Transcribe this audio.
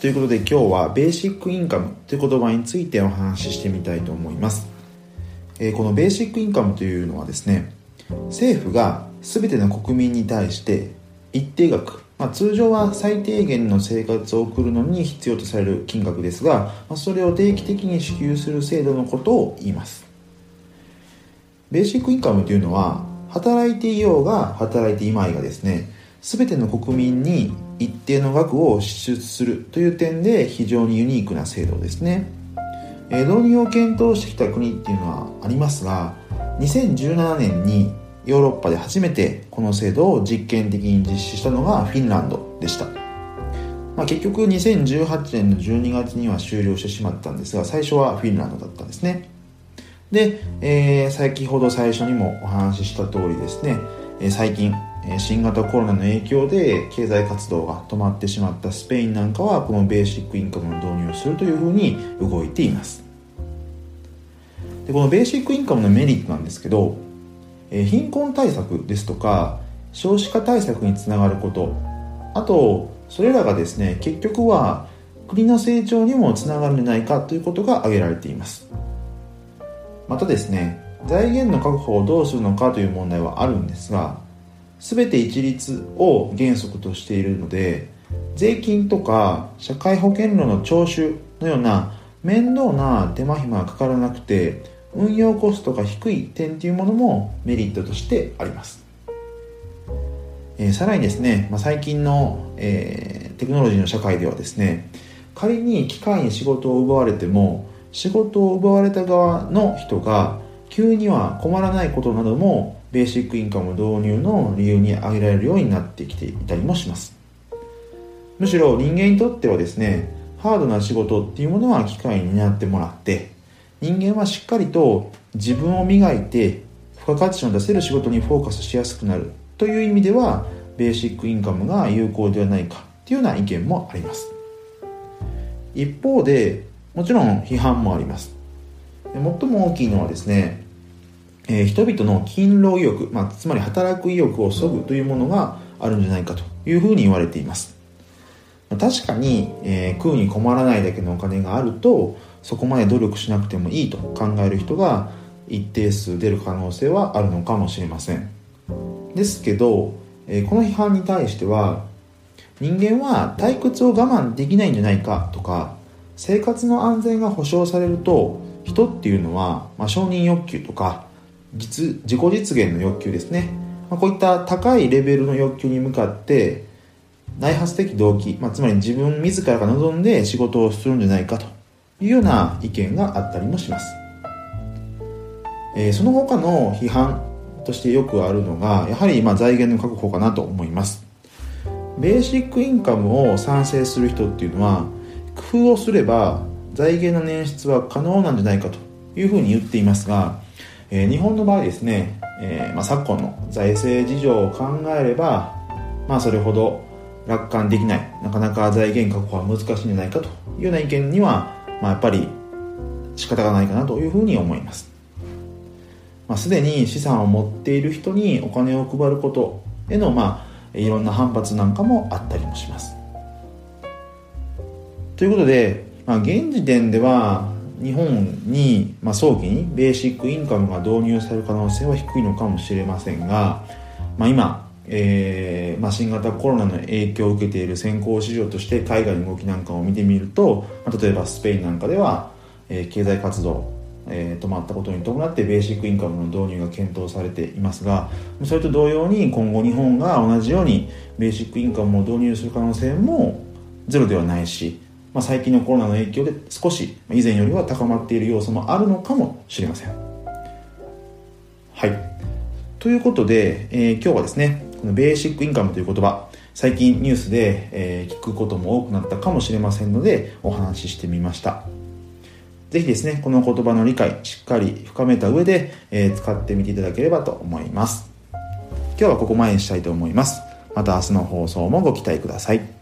ということで今日はベーシックインカムという言葉についてお話ししてみたいと思います。このベーシックインカムというのはですね、政府が全ての国民に対して一定額、通常は最低限の生活を送るのに必要とされる金額ですが、それを定期的に支給する制度のことを言います。ベーシックインカムというのは働いていようが働いていまいがですね、全ての国民に一定の額を支出するという点で非常にユニークな制度ですね。導入を検討してきた国っていうのはありますが、2017年にヨーロッパで初めてこの制度を実験的に実施したのがフィンランドでした。結局2018年の12月には終了してしまったんですが、最初はフィンランドだったんですね。で、先ほど最初にもお話しした通りですね、最近新型コロナの影響で経済活動が止まってしまったスペインなんかはこのベーシックインカムの導入をするというふうに動いています。で、このベーシックインカムのメリットなんですけど、貧困対策ですとか少子化対策につながること、あとそれらがですね、結局は国の成長にもつながるんじゃないかということが挙げられています。またですね、財源の確保をどうするのかという問題はあるんですが、全て一律を原則としているので、税金とか社会保険料の徴収のような面倒な手間暇がかからなくて、運用コストが低い点というものもメリットとしてあります。さらにですね、最近の、テクノロジーの社会ではですね、仮に機械に仕事を奪われても、仕事を奪われた側の人が急には困らないことなどもベーシックインカム導入の理由に挙げられるようになってきていたりもします。むしろ人間にとってはですね、ハードな仕事っていうものは機械に担ってもらって、人間はしっかりと自分を磨いて付加価値の出せる仕事にフォーカスしやすくなるという意味ではベーシックインカムが有効ではないかというような意見もあります。一方でもちろん批判もあります。最も大きいのはですね、人々の勤労意欲、つまり働く意欲を削ぐというものがあるんじゃないかというふうに言われています。確かに、食うに困らないだけのお金があるとそこまで努力しなくてもいいと考える人が一定数出る可能性はあるのかもしれません。ですけど、この批判に対しては、人間は退屈を我慢できないんじゃないかとか、生活の安全が保障されると人っていうのは、承認欲求とか自己実現の欲求ですね、こういった高いレベルの欲求に向かって内発的動機、つまり自分自らが望んで仕事をするんじゃないかというような意見があったりもします。その他の批判としてよくあるのが、やはり財源の確保かなと思います。ベーシックインカムを賛成する人っていうのは、工夫をすれば財源の捻出は可能なんじゃないかというふうに言っていますが、日本の場合ですね、昨今の財政事情を考えれば、それほど楽観できない、なかなか財源確保は難しいんじゃないかというような意見には、やっぱり仕方がないかなというふうに思います。すでに資産を持っている人にお金を配ることへの、いろんな反発なんかもあったりもします。ということで、現時点では日本に、早期にベーシックインカムが導入される可能性は低いのかもしれませんが、今、新型コロナの影響を受けている先行市場として海外の動きなんかを見てみると、例えばスペインなんかでは、経済活動、止まったことに伴ってベーシックインカムの導入が検討されていますが、それと同様に今後日本が同じようにベーシックインカムを導入する可能性もゼロではないし、最近のコロナの影響で少し以前よりは高まっている要素もあるのかもしれません。ということで、今日はですね、このベーシックインカムという言葉、最近ニュースで、聞くことも多くなったかもしれませんのでお話ししてみました。ぜひですね、この言葉の理解しっかり深めた上で、使ってみていただければと思います。今日はここまでにしたいと思います。また明日の放送もご期待ください。